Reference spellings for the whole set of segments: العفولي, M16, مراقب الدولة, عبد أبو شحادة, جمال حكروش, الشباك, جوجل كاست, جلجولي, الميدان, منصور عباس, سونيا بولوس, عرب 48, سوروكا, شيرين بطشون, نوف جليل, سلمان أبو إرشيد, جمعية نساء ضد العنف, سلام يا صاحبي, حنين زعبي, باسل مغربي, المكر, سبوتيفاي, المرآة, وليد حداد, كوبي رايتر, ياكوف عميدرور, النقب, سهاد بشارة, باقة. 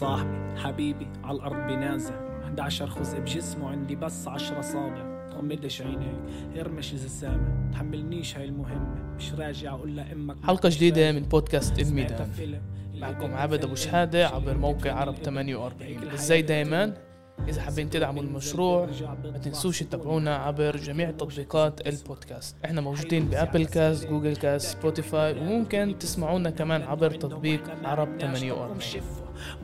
صاحبي حبيبي عالأرض بنازع 11 خزق بجسمه عندي بس 10 صابع غمضش عينيك ارمش الزسامة تحملنيش هاي المهمة مش راجع أقول أمك. حلقة جديدة من بودكاست الميدان معكم عبد أبو شحادة عبر موقع عرب 48. إزاي دايما إذا حابين تدعموا المشروع ما تنسوش تتابعونا عبر جميع تطبيقات البودكاست. إحنا موجودين بأبل كاست، جوجل كاست، سبوتيفاي، وممكن تسمعونا كمان عبر تطبيق عرب 48.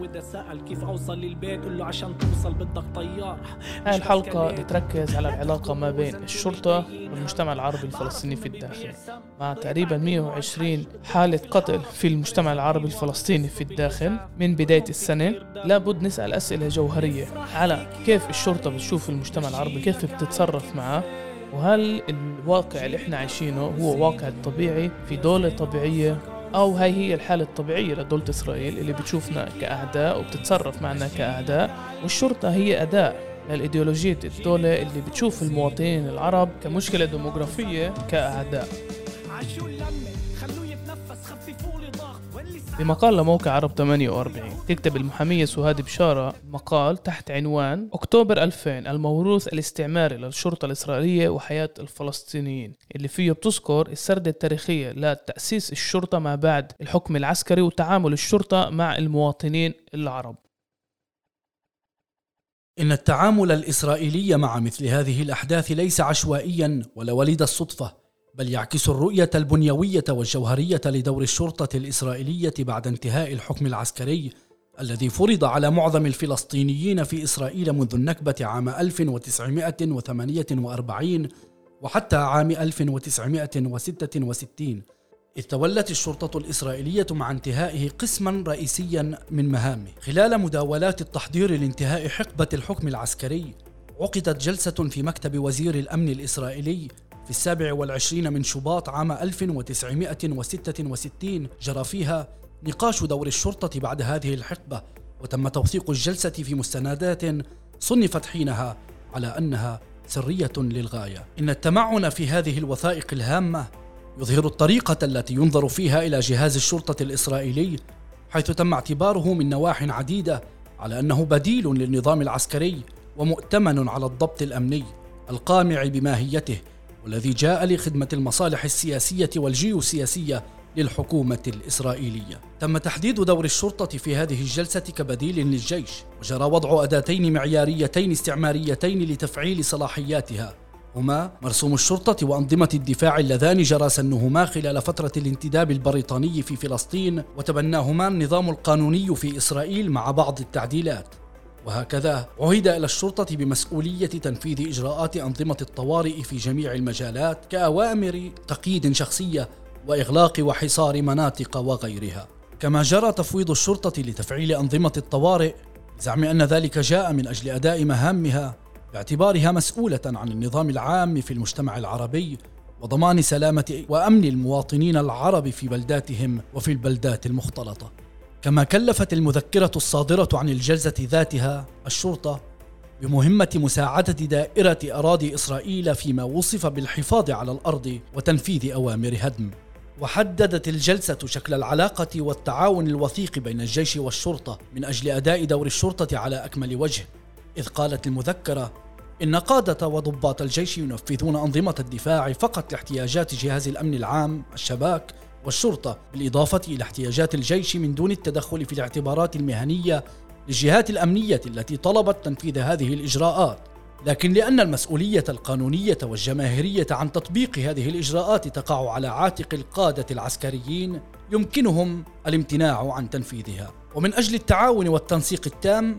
وإذا سأل كيف أوصل للبيت قل له عشان توصل بدك طيارة. هاي الحلقة بتركز على العلاقة ما بين الشرطة والمجتمع العربي الفلسطيني في الداخل. مع تقريبا 120 حالة قتل في المجتمع العربي الفلسطيني في الداخل من بداية السنة، لابد نسأل أسئلة جوهرية على كيف الشرطة بتشوف المجتمع العربي، كيف بتتصرف معه، وهل الواقع اللي احنا عايشينه هو واقع طبيعي في دولة طبيعية أو هاي هي الحالة الطبيعية لدولة إسرائيل اللي بتشوفنا كأعداء وبتتصرف معنا كأعداء، والشرطة هي أداة للإيديولوجية الدولة اللي بتشوف المواطنين العرب كمشكلة ديموغرافية كأعداء. بمقال لموقع عرب 48 تكتب المحامية سهاد بشارة مقال تحت عنوان أكتوبر 2000 الموروث الاستعماري للشرطة الإسرائيلية وحياة الفلسطينيين، اللي فيه بتذكر السردة التاريخية لتأسيس الشرطة ما بعد الحكم العسكري وتعامل الشرطة مع المواطنين العرب. إن التعامل الإسرائيلي مع مثل هذه الأحداث ليس عشوائيا ولا وليد الصدفة، بل يعكس الرؤية البنيوية والجوهرية لدور الشرطة الإسرائيلية بعد انتهاء الحكم العسكري الذي فرض على معظم الفلسطينيين في إسرائيل منذ النكبة عام 1948 وحتى عام 1966، إذ تولت الشرطة الإسرائيلية مع انتهائه قسما رئيسيا من مهامه. خلال مداولات التحضير لانتهاء حقبة الحكم العسكري عقدت جلسة في مكتب وزير الأمن الإسرائيلي في 27 من شباط عام 1966 جرى فيها نقاش دور الشرطة بعد هذه الحقبة، وتم توثيق الجلسة في مستندات صنفت حينها على أنها سرية للغاية. إن التمعن في هذه الوثائق الهامة يظهر الطريقة التي ينظر فيها إلى جهاز الشرطة الإسرائيلي، حيث تم اعتباره من نواحٍ عديدة على أنه بديل للنظام العسكري ومؤتمن على الضبط الأمني القامع بماهيته والذي جاء لخدمة المصالح السياسية والجيوسياسية للحكومة الإسرائيلية. تم تحديد دور الشرطة في هذه الجلسة كبديل للجيش، وجرى وضع أداتين معياريتين استعماريتين لتفعيل صلاحياتها، هما مرسوم الشرطة وأنظمة الدفاع اللذان جرى سنهما خلال فترة الانتداب البريطاني في فلسطين، وتبناهما النظام القانوني في إسرائيل مع بعض التعديلات. وهكذا عهد إلى الشرطة بمسؤولية تنفيذ إجراءات أنظمة الطوارئ في جميع المجالات كأوامر تقييد شخصية وإغلاق وحصار مناطق وغيرها، كما جرى تفويض الشرطة لتفعيل أنظمة الطوارئ زعم أن ذلك جاء من أجل أداء مهامها باعتبارها مسؤولة عن النظام العام في المجتمع العربي وضمان سلامة وأمن المواطنين العرب في بلداتهم وفي البلدات المختلطة. كما كلفت المذكرة الصادرة عن الجلسة ذاتها الشرطة بمهمة مساعدة دائرة أراضي إسرائيل فيما وصف بالحفاظ على الأرض وتنفيذ أوامر هدم. وحددت الجلسة شكل العلاقة والتعاون الوثيق بين الجيش والشرطة من أجل أداء دور الشرطة على أكمل وجه، إذ قالت المذكرة إن قادة وضباط الجيش ينفذون أنظمة الدفاع فقط لاحتياجات جهاز الأمن العام الشباك والشرطة، بالإضافة إلى احتياجات الجيش من دون التدخل في الاعتبارات المهنية للجهات الأمنية التي طلبت تنفيذ هذه الإجراءات. لكن لأن المسؤولية القانونية والجماهيرية عن تطبيق هذه الإجراءات تقع على عاتق القادة العسكريين، يمكنهم الامتناع عن تنفيذها. ومن أجل التعاون والتنسيق التام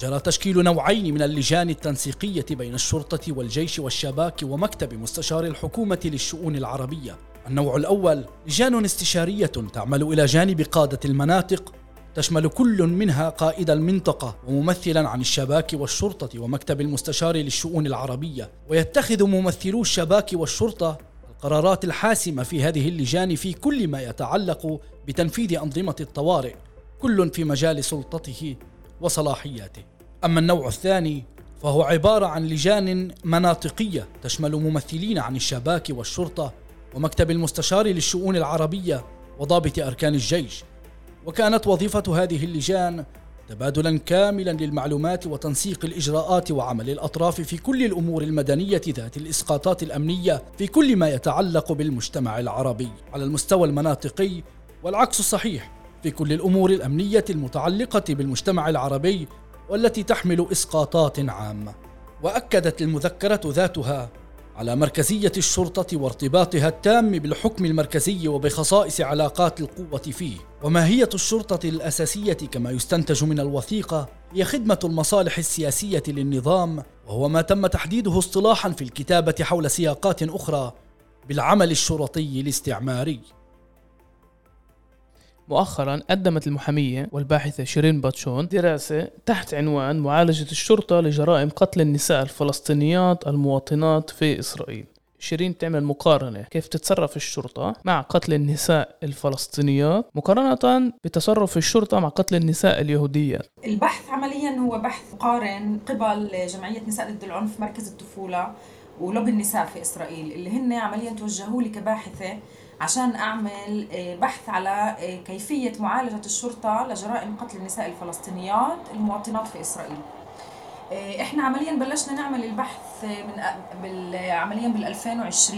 جرى تشكيل نوعين من اللجان التنسيقية بين الشرطة والجيش والشباك ومكتب مستشار الحكومة للشؤون العربية. النوع الأول لجان استشارية تعمل إلى جانب قادة المناطق، تشمل كل منها قائد المنطقة وممثلا عن الشباك والشرطة ومكتب المستشار للشؤون العربية، ويتخذ ممثلو الشباك والشرطة القرارات الحاسمة في هذه اللجان في كل ما يتعلق بتنفيذ أنظمة الطوارئ، كل في مجال سلطته وصلاحياته. أما النوع الثاني فهو عبارة عن لجان مناطقية تشمل ممثلين عن الشباك والشرطة ومكتب المستشار للشؤون العربية وضابط أركان الجيش، وكانت وظيفة هذه اللجان تبادلا كاملا للمعلومات وتنسيق الإجراءات وعمل الأطراف في كل الأمور المدنية ذات الإسقاطات الأمنية في كل ما يتعلق بالمجتمع العربي على المستوى المناطقي، والعكس صحيح في كل الأمور الأمنية المتعلقة بالمجتمع العربي والتي تحمل إسقاطات عامة. وأكدت المذكرة ذاتها على مركزية الشرطة وارتباطها التام بالحكم المركزي وبخصائص علاقات القوة فيه. وماهية الشرطة الأساسية كما يستنتج من الوثيقة هي خدمة المصالح السياسية للنظام، وهو ما تم تحديده اصطلاحا في الكتابة حول سياقات أخرى بالعمل الشرطي الاستعماري. مؤخرا قدمت المحامية والباحثة شيرين بطشون دراسة تحت عنوان معالجة الشرطة لجرائم قتل النساء الفلسطينيات المواطنات في إسرائيل. شيرين تعمل مقارنة كيف تتصرف الشرطة مع قتل النساء الفلسطينيات مقارنة بتصرف الشرطة مع قتل النساء اليهوديات. البحث عمليا هو بحث مقارن قبل جمعية نساء ضد العنف، مركز الطفولة، ولوب النساء في إسرائيل، اللي هن عمليا توجهوا لي كباحثة عشان أعمل بحث على كيفية معالجة الشرطة لجرائم قتل النساء الفلسطينيات المواطنات في إسرائيل. إحنا عملياً بلشنا نعمل البحث عملياً بال2020.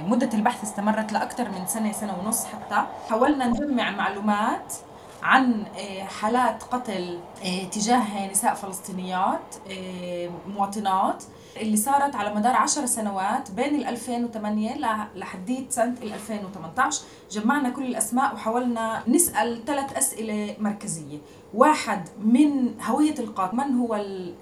مدة البحث استمرت لأكثر من سنة ونص. حتى حاولنا نجمع معلومات عن حالات قتل تجاه نساء فلسطينيات مواطنات اللي صارت على مدار 10 سنوات بين 2008 لحديت سنة 2018. جمعنا كل الأسماء وحاولنا نسأل 3 أسئلة مركزية. واحد من هوية القاتل، من هو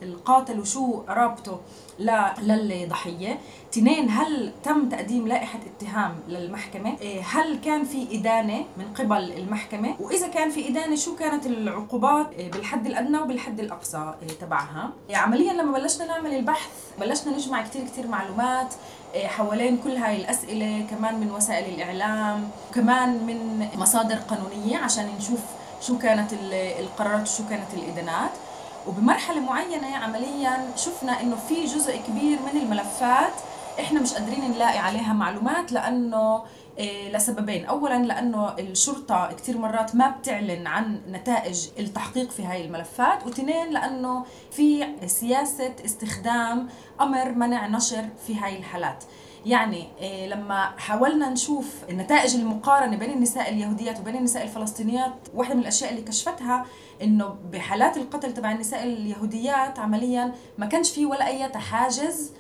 القاتل وشو رابطه للضحية. 2، هل تم تقديم لائحة اتهام للمحكمة، هل كان في إدانة من قبل المحكمة، وإذا كان في إدانة شو كانت العقوبات بالحد الأدنى وبالحد الأقصى تبعها. عمليا لما بلشنا نعمل البحث بلشنا نجمع كتير معلومات حوالين كل هاي الأسئلة، كمان من وسائل الإعلام وكمان من مصادر قانونية عشان نشوف شو كانت القرارات وشو كانت الإدانات. وبمرحلة معينة عملياً شفنا إنه في جزء كبير من الملفات إحنا مش قادرين نلاقي عليها معلومات، لأنه لسببين. أولاً لأنه الشرطة كتير مرات ما بتعلن عن نتائج التحقيق في هاي الملفات، و2 لأنه في سياسة استخدام أمر منع نشر في هاي الحالات. يعني لما حاولنا نشوف النتائج المقارنة بين النساء اليهوديات وبين النساء الفلسطينيات، واحدة من الأشياء اللي كشفتها إنه بحالات القتل تبع النساء اليهوديات عملياً ما كانش فيه ولا أي تحاجز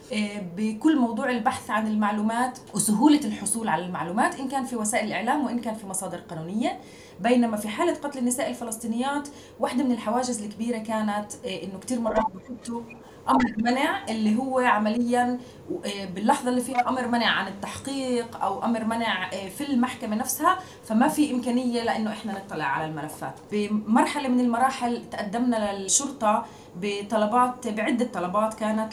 بكل موضوع البحث عن المعلومات وسهولة الحصول على المعلومات، إن كان في وسائل الإعلام وإن كان في مصادر قانونية. بينما في حالة قتل النساء الفلسطينيات واحدة من الحواجز الكبيرة كانت إنه كتير مرات بحطوا أمر منع، اللي هو عملياً باللحظة اللي فيها أمر منع عن التحقيق أو أمر منع في المحكمة نفسها، فما في إمكانية لأنه إحنا نطلع على الملفات. بمرحلة من المراحل تقدمنا للشرطة بطلبات، بعدة طلبات كانت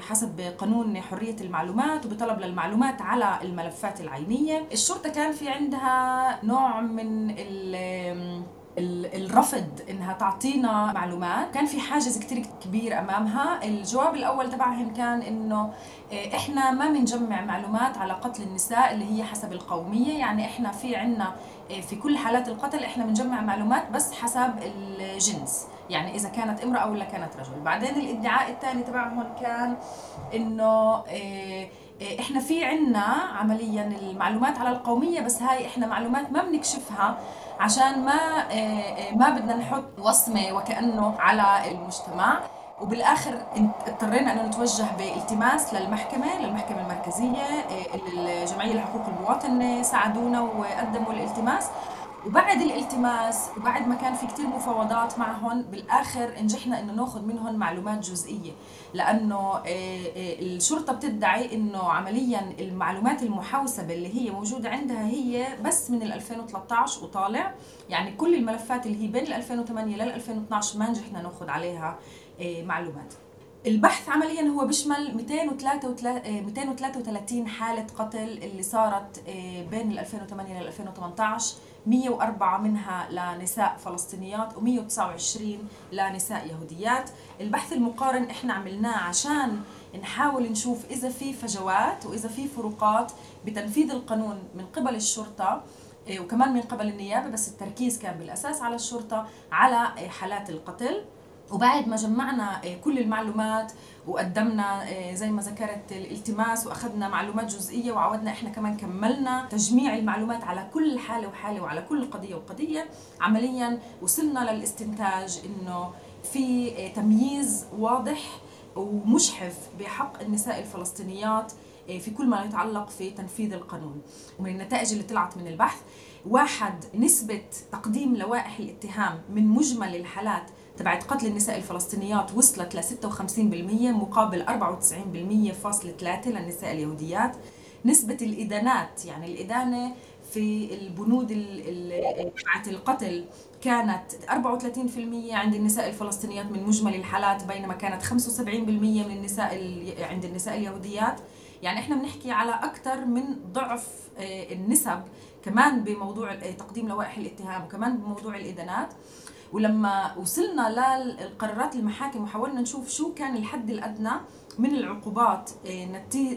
حسب قانون حرية المعلومات، وبطلب للمعلومات على الملفات العينية. الشرطة كان في عندها نوع من الرفض إنها تعطينا معلومات، كان في حاجز كتير كبير أمامها. الجواب الأول تبعهم كان إنه إحنا ما منجمع معلومات على قتل النساء اللي هي حسب القومية، يعني إحنا في عنا في كل حالات القتل إحنا منجمع معلومات بس حسب الجنس، يعني إذا كانت امرأة أو لا كانت رجل. بعدين الادعاء الثاني تبعهم كان إنه إحنا في عنا عملياً المعلومات على القومية، بس هاي إحنا معلومات ما بنكشفها عشان ما بدنا نحط وصمة وكأنه على المجتمع. وبالآخر اضطرينا أن نتوجه بالتماس للمحكمة المركزية. الجمعية لحقوق المواطن ساعدونا وقدموا الالتماس، وبعد الالتماس وبعد ما كان في كتير مفاوضات معهم بالآخر نجحنا إنه ناخد منهم معلومات جزئية، لأنه الشرطة بتدعي إنه عملياً المعلومات المحوسبة اللي هي موجودة عندها هي بس من 2013 وطالع، يعني كل الملفات اللي هي بين 2008 لل 2012 ما نجحنا ناخد عليها معلومات. البحث عملياً هو بشمل 233 حالة قتل اللي صارت بين 2008 لل 2018، 104 منها لنساء فلسطينيات و129 لنساء يهوديات. البحث المقارن احنا عملناه عشان نحاول نشوف إذا في فجوات وإذا في فروقات بتنفيذ القانون من قبل الشرطة وكمان من قبل النيابة، بس التركيز كان بالأساس على الشرطة على حالات القتل. وبعد ما جمعنا كل المعلومات وقدمنا زي ما ذكرت الالتماس وأخذنا معلومات جزئية وعودنا، إحنا كمان كملنا تجميع المعلومات على كل حالة وحالة وعلى كل قضية وقضية. عملياً وصلنا للاستنتاج إنه في تمييز واضح ومشحف بحق النساء الفلسطينيات في كل ما يتعلق في تنفيذ القانون. ومن النتائج اللي طلعت من البحث، واحد، نسبة تقديم لوائح الاتهام من مجمل الحالات تبعت قتل النساء الفلسطينيات وصلت ل 56% مقابل 94.3% للنساء اليهوديات. نسبة الإدانات، يعني الإدانة في البنود تبعت القتل، كانت 34% عند النساء الفلسطينيات من مجمل الحالات، بينما كانت 75% من النساء عند النساء اليهوديات. يعني احنا بنحكي على أكثر من ضعف النسب كمان بموضوع تقديم لوائح الاتهام وكمان بموضوع الإدانات. ولما وصلنا للقرارات المحاكم وحاولنا نشوف شو كان الحد الأدنى من العقوبات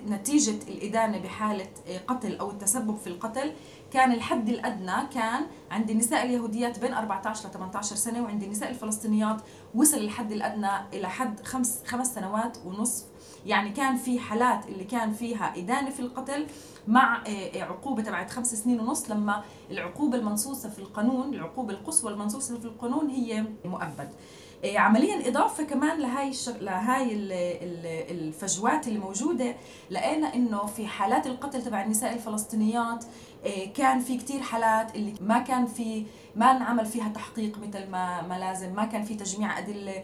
نتيجة الإدانة بحالة قتل أو التسبب في القتل، كان الحد الأدنى كان عند النساء اليهوديات بين 14 ل 18 سنة، وعند النساء الفلسطينيات وصل الحد الأدنى إلى حد 5 سنوات ونصف. يعني كان في حالات اللي كان فيها إدانة في القتل مع عقوبة تبعت 5 سنين ونص، لما العقوبة المنصوصة في القانون، العقوبة القصوى المنصوصة في القانون، هي مؤبد. عملياً إضافة كمان لهاي الفجوات اللي موجودة، لقينا إنه في حالات القتل تبع النساء الفلسطينيات كان في كتير حالات اللي ما نعمل فيها تحقيق مثل ما لازم، ما كان في تجميع أدلة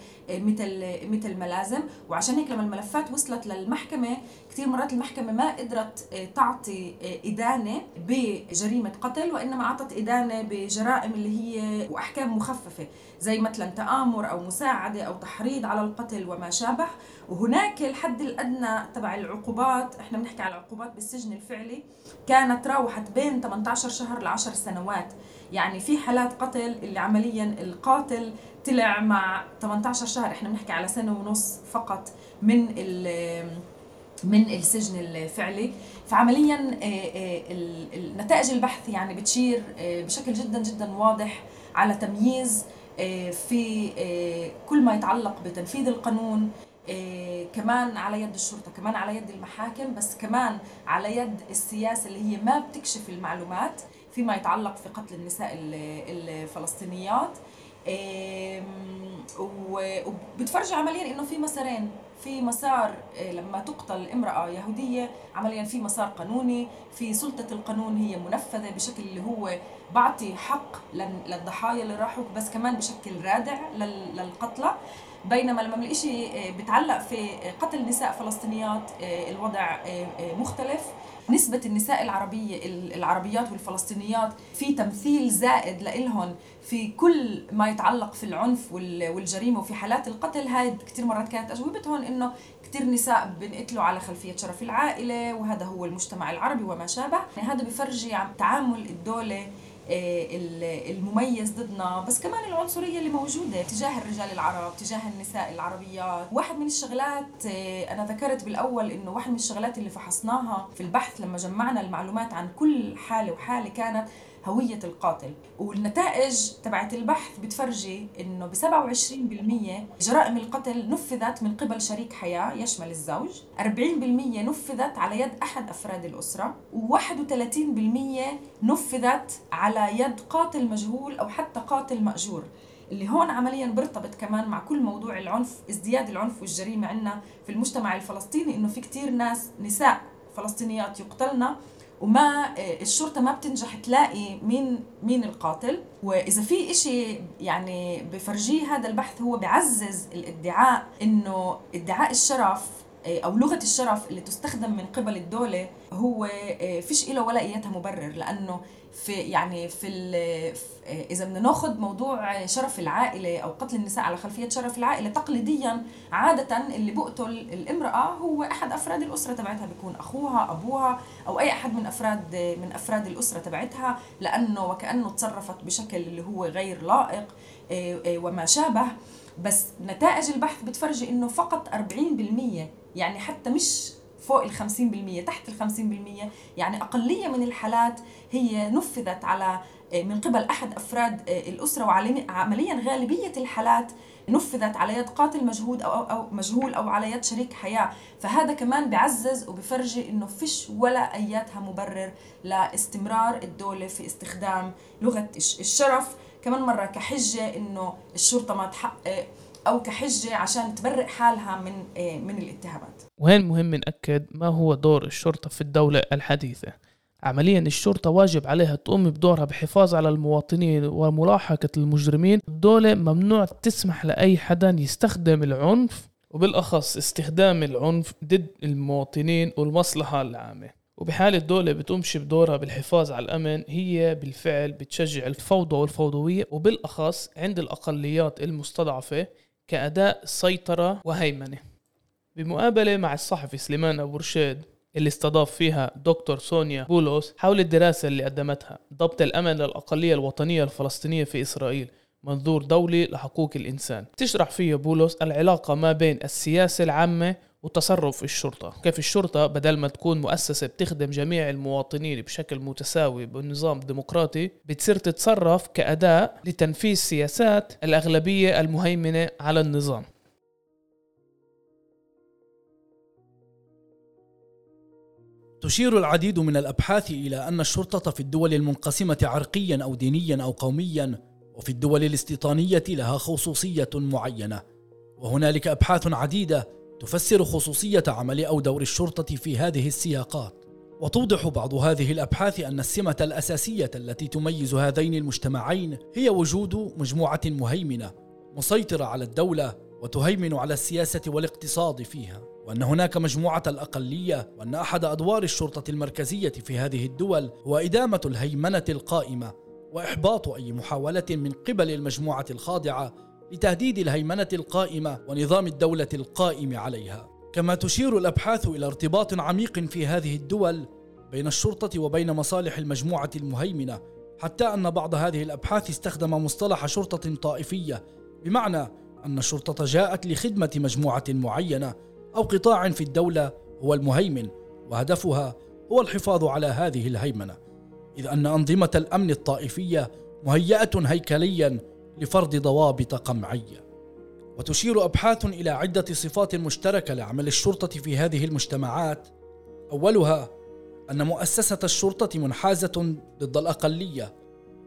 مثل ما لازم. وعشان هيك لما الملفات وصلت للمحكمة، كتير مرات المحكمة ما قدرت تعطي إدانة بجريمة قتل، وإنما أعطت إدانة بجرائم اللي هي وأحكام مخففة، زي مثلا تآمر أو مساعدة أو تحريض على القتل وما شابه. وهناك الحد الأدنى تبع العقوبات، إحنا بنحكي على عقوبات بالسجن الفعلي، كانت راوحت بين 18 شهر ل 10 سنوات. يعني في حالات قتل اللي عملياً القاتل طلع مع 18 شهر، إحنا بنحكي على 1.5 سنة فقط من السجن الفعلي. فعملياً نتائج البحث يعني بتشير بشكل جداً جداً واضح على تمييز في كل ما يتعلق بتنفيذ القانون، كمان على يد الشرطة، كمان على يد المحاكم، بس كمان على يد السياسة اللي هي ما بتكشف المعلومات فيما يتعلق في قتل النساء الفلسطينيات. وبتفرج عملياً إنه في مسارين، في مسار لما تقتل امرأة يهودية، عملياً في مسار قانوني، في سلطة القانون هي منفذة بشكل اللي هو بعطي حق للضحايا اللي راحوا، بس كمان بشكل رادع للقتلة. بينما لما الإشي بتعلق في قتل نساء فلسطينيات الوضع مختلف. نسبة النساء العربيات والفلسطينيات في تمثيل زائد لإلهن في كل ما يتعلق في العنف والجريمة وفي حالات القتل. هاي كتير مرات كانت أجوبتهم إنه كتير نساء بنقتلوا على خلفية شرف العائلة، وهذا هو المجتمع العربي وما شابه. يعني هذا بفرجي عن تعامل الدولة المميز ضدنا، بس كمان العنصرية اللي موجودة تجاه الرجال العرب، تجاه النساء العربيات. واحد من الشغلات أنا ذكرت بالأول إنه واحد من الشغلات اللي فحصناها في البحث لما جمعنا المعلومات عن كل حالة وحالة كانت هوية القاتل. والنتائج تبعت البحث بتفرجي إنه ب 27% جرائم القتل نفذت من قبل شريك حياة يشمل الزوج، 40% نفذت على يد أحد أفراد الأسرة، و31% نفذت على يد قاتل مجهول أو حتى قاتل مأجور. اللي هون عملياً برتبط كمان مع كل موضوع العنف، ازدياد العنف والجريمة عنا في المجتمع الفلسطيني، إنه في كتير ناس نساء فلسطينيات يقتلنا وما الشرطة ما بتنجح تلاقي مين القاتل. وإذا في إشي يعني بفرجيه هذا البحث، هو بعزز الادعاء إنه ادعاء الشرف أو لغة الشرف اللي تستخدم من قبل الدولة هو فيش إله ولا إيتها مبرر. لأنه إذا بدنا ناخد موضوع شرف العائلة أو قتل النساء على خلفية شرف العائلة، تقليدياً عادة اللي بقتل الامرأة هو أحد أفراد الأسرة تبعتها، بيكون أخوها، أبوها، أو أي أحد من أفراد الأسرة تبعتها، لأنه وكأنه تصرفت بشكل اللي هو غير لائق وما شابه. بس نتائج البحث بتفرجي إنه فقط 40%، يعني حتى مش فوق 50%، تحت 50%، يعني أقلية من الحالات هي نفذت على من قبل أحد أفراد الأسرة، وعملياً غالبية الحالات نفذت على يد قاتل مجهول أو مجهول أو على يد شريك حياة. فهذا كمان بعزز وبفرجي إنه فيش ولا أياتها مبرر لاستمرار الدولة في استخدام لغة الشرف كمان مرة كحجة إنه الشرطة ما تحقق، أو كحجة عشان تبرئ حالها من الاتهامات. وهين مهم نأكد ما هو دور الشرطة في الدولة الحديثة. عمليا الشرطة واجب عليها تقوم بدورها بحفاظ على المواطنين وملاحقة المجرمين. الدولة ممنوع تسمح لأي حدا يستخدم العنف، وبالأخص استخدام العنف ضد المواطنين والمصلحة العامة. وبحال الدولة بتمشي بدورها بالحفاظ على الأمن، هي بالفعل بتشجع الفوضى والفوضوية، وبالأخص عند الأقليات المستضعفة، كأداء سيطرة وهيمنة. بمقابلة مع الصحفي سلمان أبو إرشيد اللي استضاف فيها دكتور سونيا بولوس حول الدراسة اللي قدمتها ضبط الأمن للأقلية الوطنية الفلسطينية في إسرائيل، منظور دولي لحقوق الإنسان، تشرح فيها بولوس العلاقة ما بين السياسة العامة وتصرف الشرطة، كيف الشرطة بدل ما تكون مؤسسة بتخدم جميع المواطنين بشكل متساوي بالنظام الديمقراطي، بتصير تتصرف كأداة لتنفيذ سياسات الأغلبية المهيمنة على النظام. تشير العديد من الأبحاث إلى أن الشرطة في الدول المنقسمة عرقيا أو دينيا أو قوميا، وفي الدول الاستيطانية لها خصوصية معينة، وهنالك أبحاث عديدة تفسر خصوصية عمل أو دور الشرطة في هذه السياقات. وتوضح بعض هذه الأبحاث أن السمة الأساسية التي تميز هذين المجتمعين هي وجود مجموعة مهيمنة مسيطرة على الدولة وتهيمن على السياسة والاقتصاد فيها، وأن هناك مجموعة الأقلية، وأن أحد أدوار الشرطة المركزية في هذه الدول هو إدامة الهيمنة القائمة وإحباط أي محاولة من قبل المجموعة الخاضعة لتهديد الهيمنة القائمة ونظام الدولة القائم عليها. كما تشير الأبحاث إلى ارتباط عميق في هذه الدول بين الشرطة وبين مصالح المجموعة المهيمنة، حتى أن بعض هذه الأبحاث استخدم مصطلح شرطة طائفية، بمعنى أن الشرطة جاءت لخدمة مجموعة معينة أو قطاع في الدولة هو المهيمن، وهدفها هو الحفاظ على هذه الهيمنة، إذ أن أنظمة الأمن الطائفية مهيئة هيكلياً لفرض ضوابط قمعية. وتشير أبحاث إلى عدة صفات مشتركة لعمل الشرطة في هذه المجتمعات، أولها أن مؤسسة الشرطة منحازة ضد الأقلية،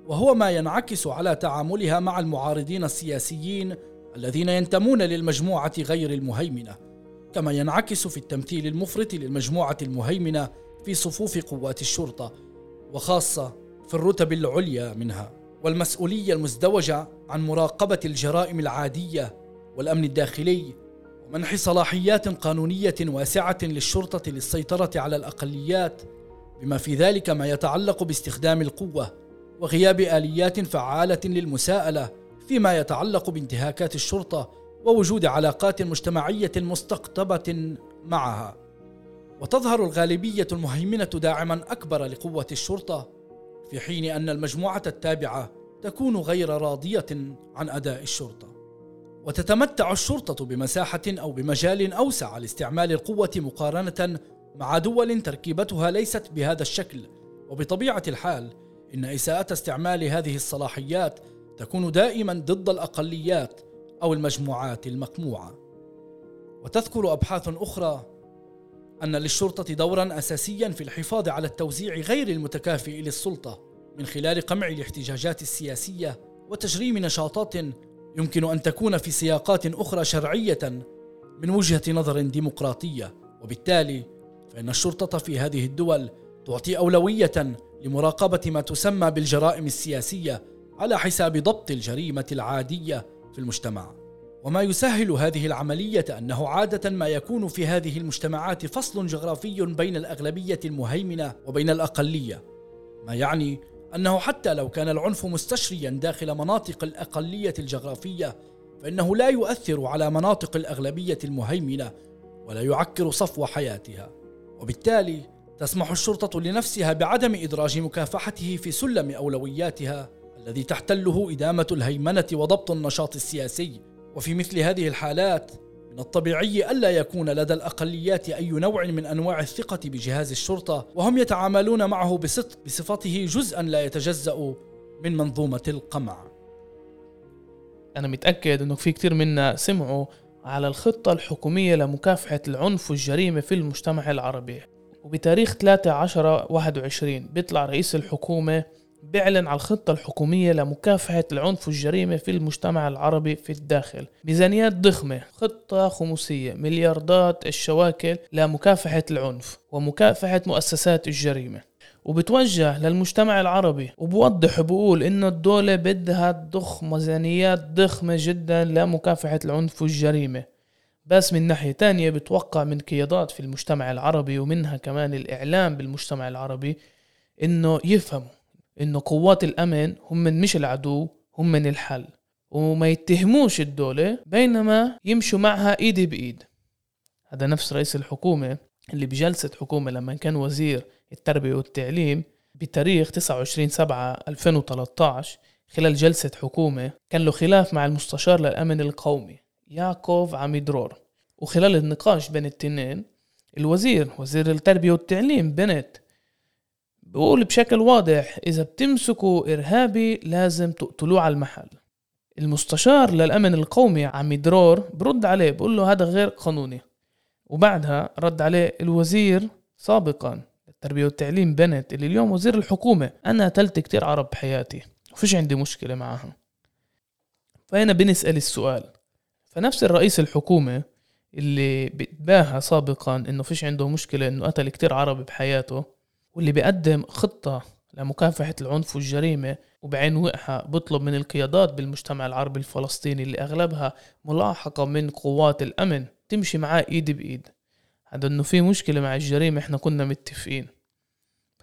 وهو ما ينعكس على تعاملها مع المعارضين السياسيين الذين ينتمون للمجموعة غير المهيمنة، كما ينعكس في التمثيل المفرط للمجموعة المهيمنة في صفوف قوات الشرطة، وخاصة في الرتب العليا منها. والمسؤولية المزدوجة عن مراقبة الجرائم العادية والأمن الداخلي، ومنح صلاحيات قانونية واسعة للشرطة للسيطرة على الأقليات، بما في ذلك ما يتعلق باستخدام القوة وغياب آليات فعالة للمساءلة فيما يتعلق بانتهاكات الشرطة، ووجود علاقات مجتمعية مستقطبة معها. وتظهر الغالبية المهيمنة داعما أكبر لقوة الشرطة، في حين أن المجموعة التابعة تكون غير راضية عن أداء الشرطة. وتتمتع الشرطة بمساحة أو بمجال أوسع لاستعمال القوة مقارنة مع دول تركيبتها ليست بهذا الشكل. وبطبيعة الحال إن إساءة استعمال هذه الصلاحيات تكون دائما ضد الأقليات أو المجموعات المقموعة. وتذكر أبحاث أخرى أن للشرطة دوراً أساسياً في الحفاظ على التوزيع غير المتكافئ للسلطة من خلال قمع الاحتجاجات السياسية وتجريم نشاطات يمكن أن تكون في سياقات أخرى شرعية من وجهة نظر ديمقراطية. وبالتالي فإن الشرطة في هذه الدول تعطي أولوية لمراقبة ما تسمى بالجرائم السياسية على حساب ضبط الجريمة العادية في المجتمع. وما يسهل هذه العملية أنه عادة ما يكون في هذه المجتمعات فصل جغرافي بين الأغلبية المهيمنة وبين الأقلية، ما يعني أنه حتى لو كان العنف مستشريا داخل مناطق الأقلية الجغرافية، فإنه لا يؤثر على مناطق الأغلبية المهيمنة ولا يعكر صفو حياتها. وبالتالي تسمح الشرطة لنفسها بعدم إدراج مكافحته في سلم أولوياتها الذي تحتله إدامة الهيمنة وضبط النشاط السياسي. وفي مثل هذه الحالات من الطبيعي ألا يكون لدى الأقليات أي نوع من أنواع الثقة بجهاز الشرطة، وهم يتعاملون معه بصدق بصفته جزءا لا يتجزأ من منظومة القمع. أنا متأكد أنه في كتير منا سمعوا على الخطة الحكومية لمكافحة العنف والجريمة في المجتمع العربي، وبتاريخ 3/10/21 بيطلع رئيس الحكومة بيعلن على الخطة الحكومية لمكافحة العنف والجريمة في المجتمع العربي في الداخل، ميزانيات ضخمة، خطة خمسية، مليارات الشواكل لمكافحة العنف ومكافحة مؤسسات الجريمة، وبتوجه للمجتمع العربي وبوضح وبقول إنه الدولة بدها تضخ ميزانيات ضخمة جدا لمكافحة العنف والجريمة. بس من ناحية تانية بتوقع من قيادات في المجتمع العربي ومنها كمان الإعلام بالمجتمع العربي إنه يفهموا إنه قوات الأمن هم من مش العدو، هم من الحل، وما يتهموش الدولة بينما يمشوا معها إيد بإيد. هذا نفس رئيس الحكومة اللي بجلسة حكومة لما كان وزير التربية والتعليم بتاريخ 29/7/2013 خلال جلسة حكومة كان له خلاف مع المستشار للأمن القومي ياكوف عميدرور، وخلال النقاش بين التنين وزير التربية والتعليم بنت بقول بشكل واضح إذا بتمسكوا إرهابي لازم تقتلوه على المحل. المستشار للأمن القومي عميدرور برد عليه بقول له هذا غير قانوني، وبعدها رد عليه الوزير سابقا التربية والتعليم بنت اللي اليوم وزير الحكومة أنا قتلت كتير عرب بحياتي وفيش عندي مشكلة معهم. فهنا بنسأل السؤال، فنفس الرئيس الحكومة اللي بتباهى سابقا إنه فيش عنده مشكلة إنه قتل كتير عرب بحياته واللي بيقدم خطة لمكافحة العنف والجريمة وبعين وقحة بطلب من القيادات بالمجتمع العربي الفلسطيني اللي أغلبها ملاحقة من قوات الأمن تمشي معاه إيد بإيد، هذا إنه في مشكلة مع الجريمة إحنا كنا متفقين،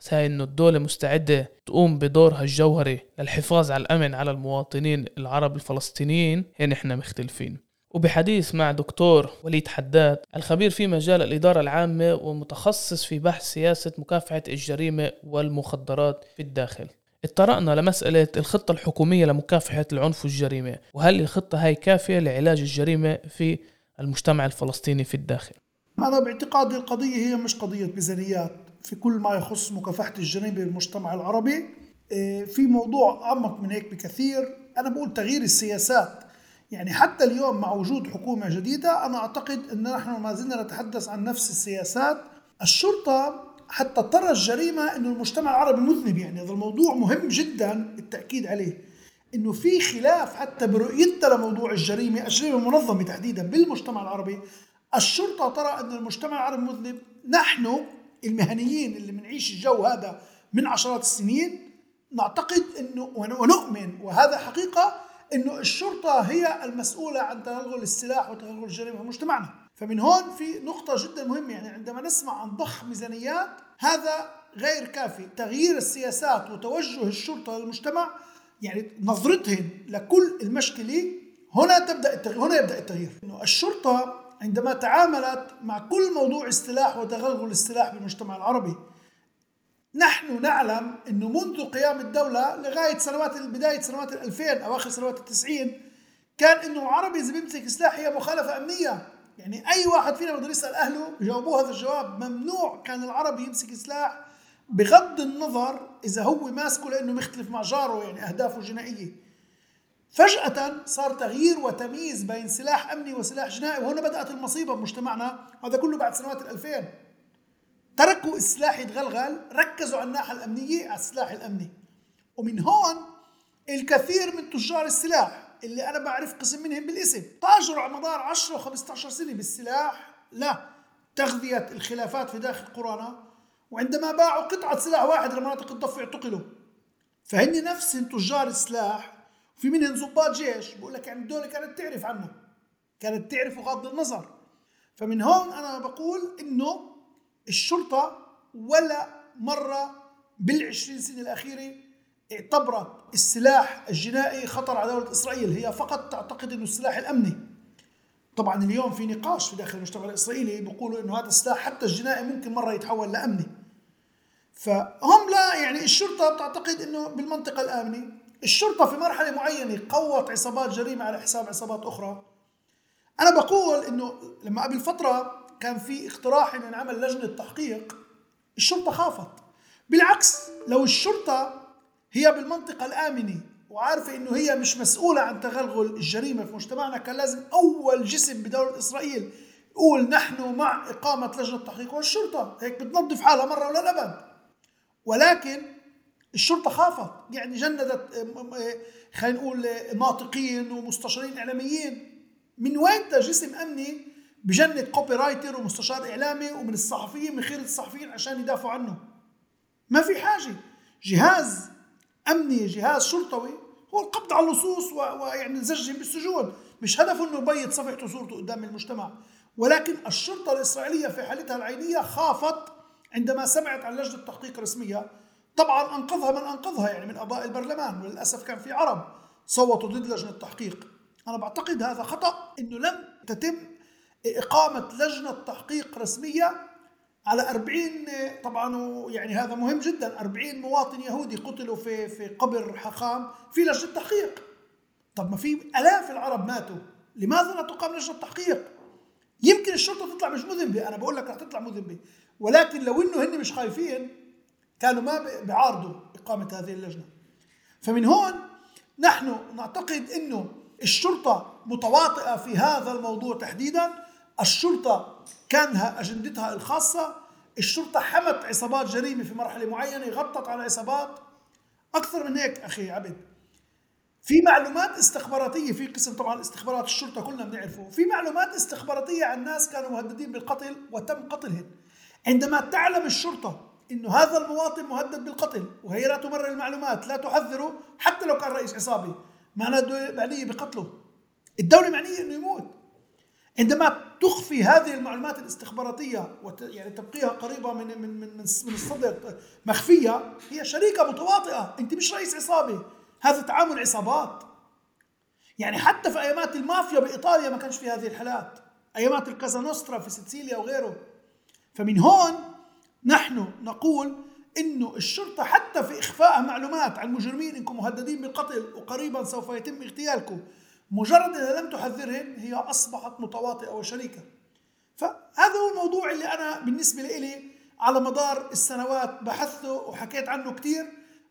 بس هاي إنه الدولة مستعدة تقوم بدورها الجوهري للحفاظ على الأمن على المواطنين العرب الفلسطينيين، هنا إحنا مختلفين. وبحديث مع دكتور وليد حداد الخبير في مجال الإدارة العامة ومتخصص في بحث سياسة مكافحة الجريمة والمخدرات في الداخل، اتطرقنا لمسألة الخطة الحكومية لمكافحة العنف والجريمة وهل الخطة هاي كافية لعلاج الجريمة في المجتمع الفلسطيني في الداخل. أنا باعتقادي القضية هي مش قضية ميزانيات في كل ما يخص مكافحة الجريمة بالمجتمع العربي، في موضوع أعمق من هيك بكثير. أنا بقول تغيير السياسات، يعني حتى اليوم مع وجود حكومة جديدة أنا أعتقد أن نحن ما زلنا نتحدث عن نفس السياسات. الشرطة حتى ترى الجريمة أن المجتمع العربي مذنب، يعني هذا الموضوع مهم جدا التأكيد عليه، أنه في خلاف حتى برؤيتنا لموضوع الجريمة المنظمة تحديدا بالمجتمع العربي. الشرطة ترى أن المجتمع العربي مذنب، نحن المهنيين اللي منعيش الجو هذا من عشرات السنين نعتقد أنه ونؤمن وهذا حقيقة أنه الشرطة هي المسؤولة عن تغلغل السلاح وتغلغل الجريمة في مجتمعنا. فمن هون في نقطة جدا مهمة، يعني عندما نسمع عن ضخ ميزانيات هذا غير كافي، تغيير السياسات وتوجه الشرطة للمجتمع يعني نظرتهم لكل المشكلة هنا يبدأ التغيير. أنه الشرطة عندما تعاملت مع كل موضوع السلاح وتغلغل السلاح بالمجتمع العربي، نحن نعلم أنه منذ قيام الدولة لغاية بداية سنوات 2000 أو آخر سنوات 90 كان أنه عربي إذا بيمسك سلاح هي مخالفة أمنية، يعني أي واحد فينا بده يسأل أهله يجاوبوه هذا الجواب، ممنوع كان العربي يمسك سلاح بغض النظر إذا هو ماسكه لأنه مختلف مع جاره يعني أهدافه جنائية. فجأة صار تغيير وتمييز بين سلاح أمني وسلاح جنائي، وهنا بدأت المصيبة بمجتمعنا. هذا كله بعد سنوات 2000 تركوا السلاح يتغلغل، ركزوا على الناحية الأمنية على السلاح الأمني. ومن هون الكثير من تجار السلاح اللي أنا بعرف قسم منهم بالاسم تاجروا على مدار 10 و15 سنة بالسلاح تغذية الخلافات في داخل قرانا، وعندما باعوا قطعة سلاح واحد لمناطق الضفة اعتقلوا. فهن نفسهم تجار السلاح في منهم ضباط جيش، بقول لك يعني الدولة كانت تعرف عنه، كانت تعرف وغض النظر. فمن هون أنا بقول إنه الشرطة ولا مرة بال20 سنة الأخيرة اعتبرت السلاح الجنائي خطر على دولة إسرائيل، هي فقط تعتقد أنه السلاح الأمني. طبعا اليوم في نقاش في داخل المجتمع الإسرائيلي بيقولوا أنه هذا السلاح حتى الجنائي ممكن مرة يتحول لأمني، فهم لا يعني الشرطة بتعتقد أنه بالمنطقة الآمنة. الشرطة في مرحلة معينة قوت عصابات جريمة على حساب عصابات أخرى. أنا بقول إنه لما قبل فترة كان في اقتراح إنه نعمل لجنة تحقيق، الشرطة خافت. بالعكس، لو الشرطة هي بالمنطقة الآمنة وعارفة إنه هي مش مسؤولة عن تغلغل الجريمة في مجتمعنا، كان لازم أول جسم بدولة إسرائيل يقول نحن مع إقامة لجنة تحقيق، والشرطة هيك بتنظف حالها مرة ولا الأبد. ولكن الشرطة خافت، يعني جندت خلينا نقول ناطقين ومستشارين إعلاميين. من وين جسم أمني بجند كوبي رايتر ومستشار إعلامي ومن الصحفيين، من خير الصحفيين عشان يدافعوا عنه؟ ما في حاجة. جهاز أمني، جهاز شرطوي، هو القبض على اللصوص ويعني زجهم بالسجون، مش هدفه إنه يبيض صفحته وصورته قدام المجتمع. ولكن الشرطة الإسرائيلية في حالتها العينية خافت عندما سمعت عن لجنة تحقيق رسمية. طبعا أنقذها من أنقذها، يعني من أعضاء البرلمان، وللأسف كان في عرب صوتوا ضد لجنة التحقيق. أنا بعتقد هذا خطأ، إنه لم تتم إقامة لجنة تحقيق رسمية على 40، طبعا يعني هذا مهم جدا، 40 مواطن يهودي قتلوا في قبر حخام في لجنة تحقيق. طب ما في آلاف العرب ماتوا، لماذا لا تقام لجنة تحقيق؟ يمكن الشرطة تطلع مش مذنبة، أنا بقول لك رح تطلع مذنبة، ولكن لو إنه هن مش خايفين كانوا ما بعارضوا إقامة هذه اللجنة. فمن هون نحن نعتقد إنه الشرطة متواطئة في هذا الموضوع تحديدا. الشرطة كانها أجندتها الخاصة، الشرطة حمت عصابات جريمة في مرحلة معينة، غطت على عصابات. أكثر من هيك أخي عبد، في معلومات استخباراتية في قسم طبعا استخبارات الشرطة كلنا بنعرفه، في معلومات استخباراتية عن ناس كانوا مهددين بالقتل وتم قتلهم. عندما تعلم الشرطة إنه هذا المواطن مهدد بالقتل وهي لا تمر المعلومات، لا تحذره، حتى لو كان رئيس عصابة، معنية بقتله، الدولة معنية إنه يموت. عندما تخفي هذه المعلومات الاستخباراتية يعني تبقيها قريبة من من من من الصدق، مخفية، هي شريكة متواطئة. أنت مش رئيس عصابة، هذا تعامل عصابات. يعني حتى في أيامات المافيا بإيطاليا ما كانش في هذه الحالات، أيامات الكازانوسترا في سيسيليا وغيره. فمن هون نحن نقول إنه الشرطة حتى في إخفاء معلومات عن مجرمين، إنكم مهددين بالقتل وقريبا سوف يتم اغتيالكم، مجرد أنها لم تحذرهم هي أصبحت متواطئة وشريكة. فهذا هو الموضوع اللي أنا بالنسبة لي على مدار السنوات بحثته وحكيت عنه كتير،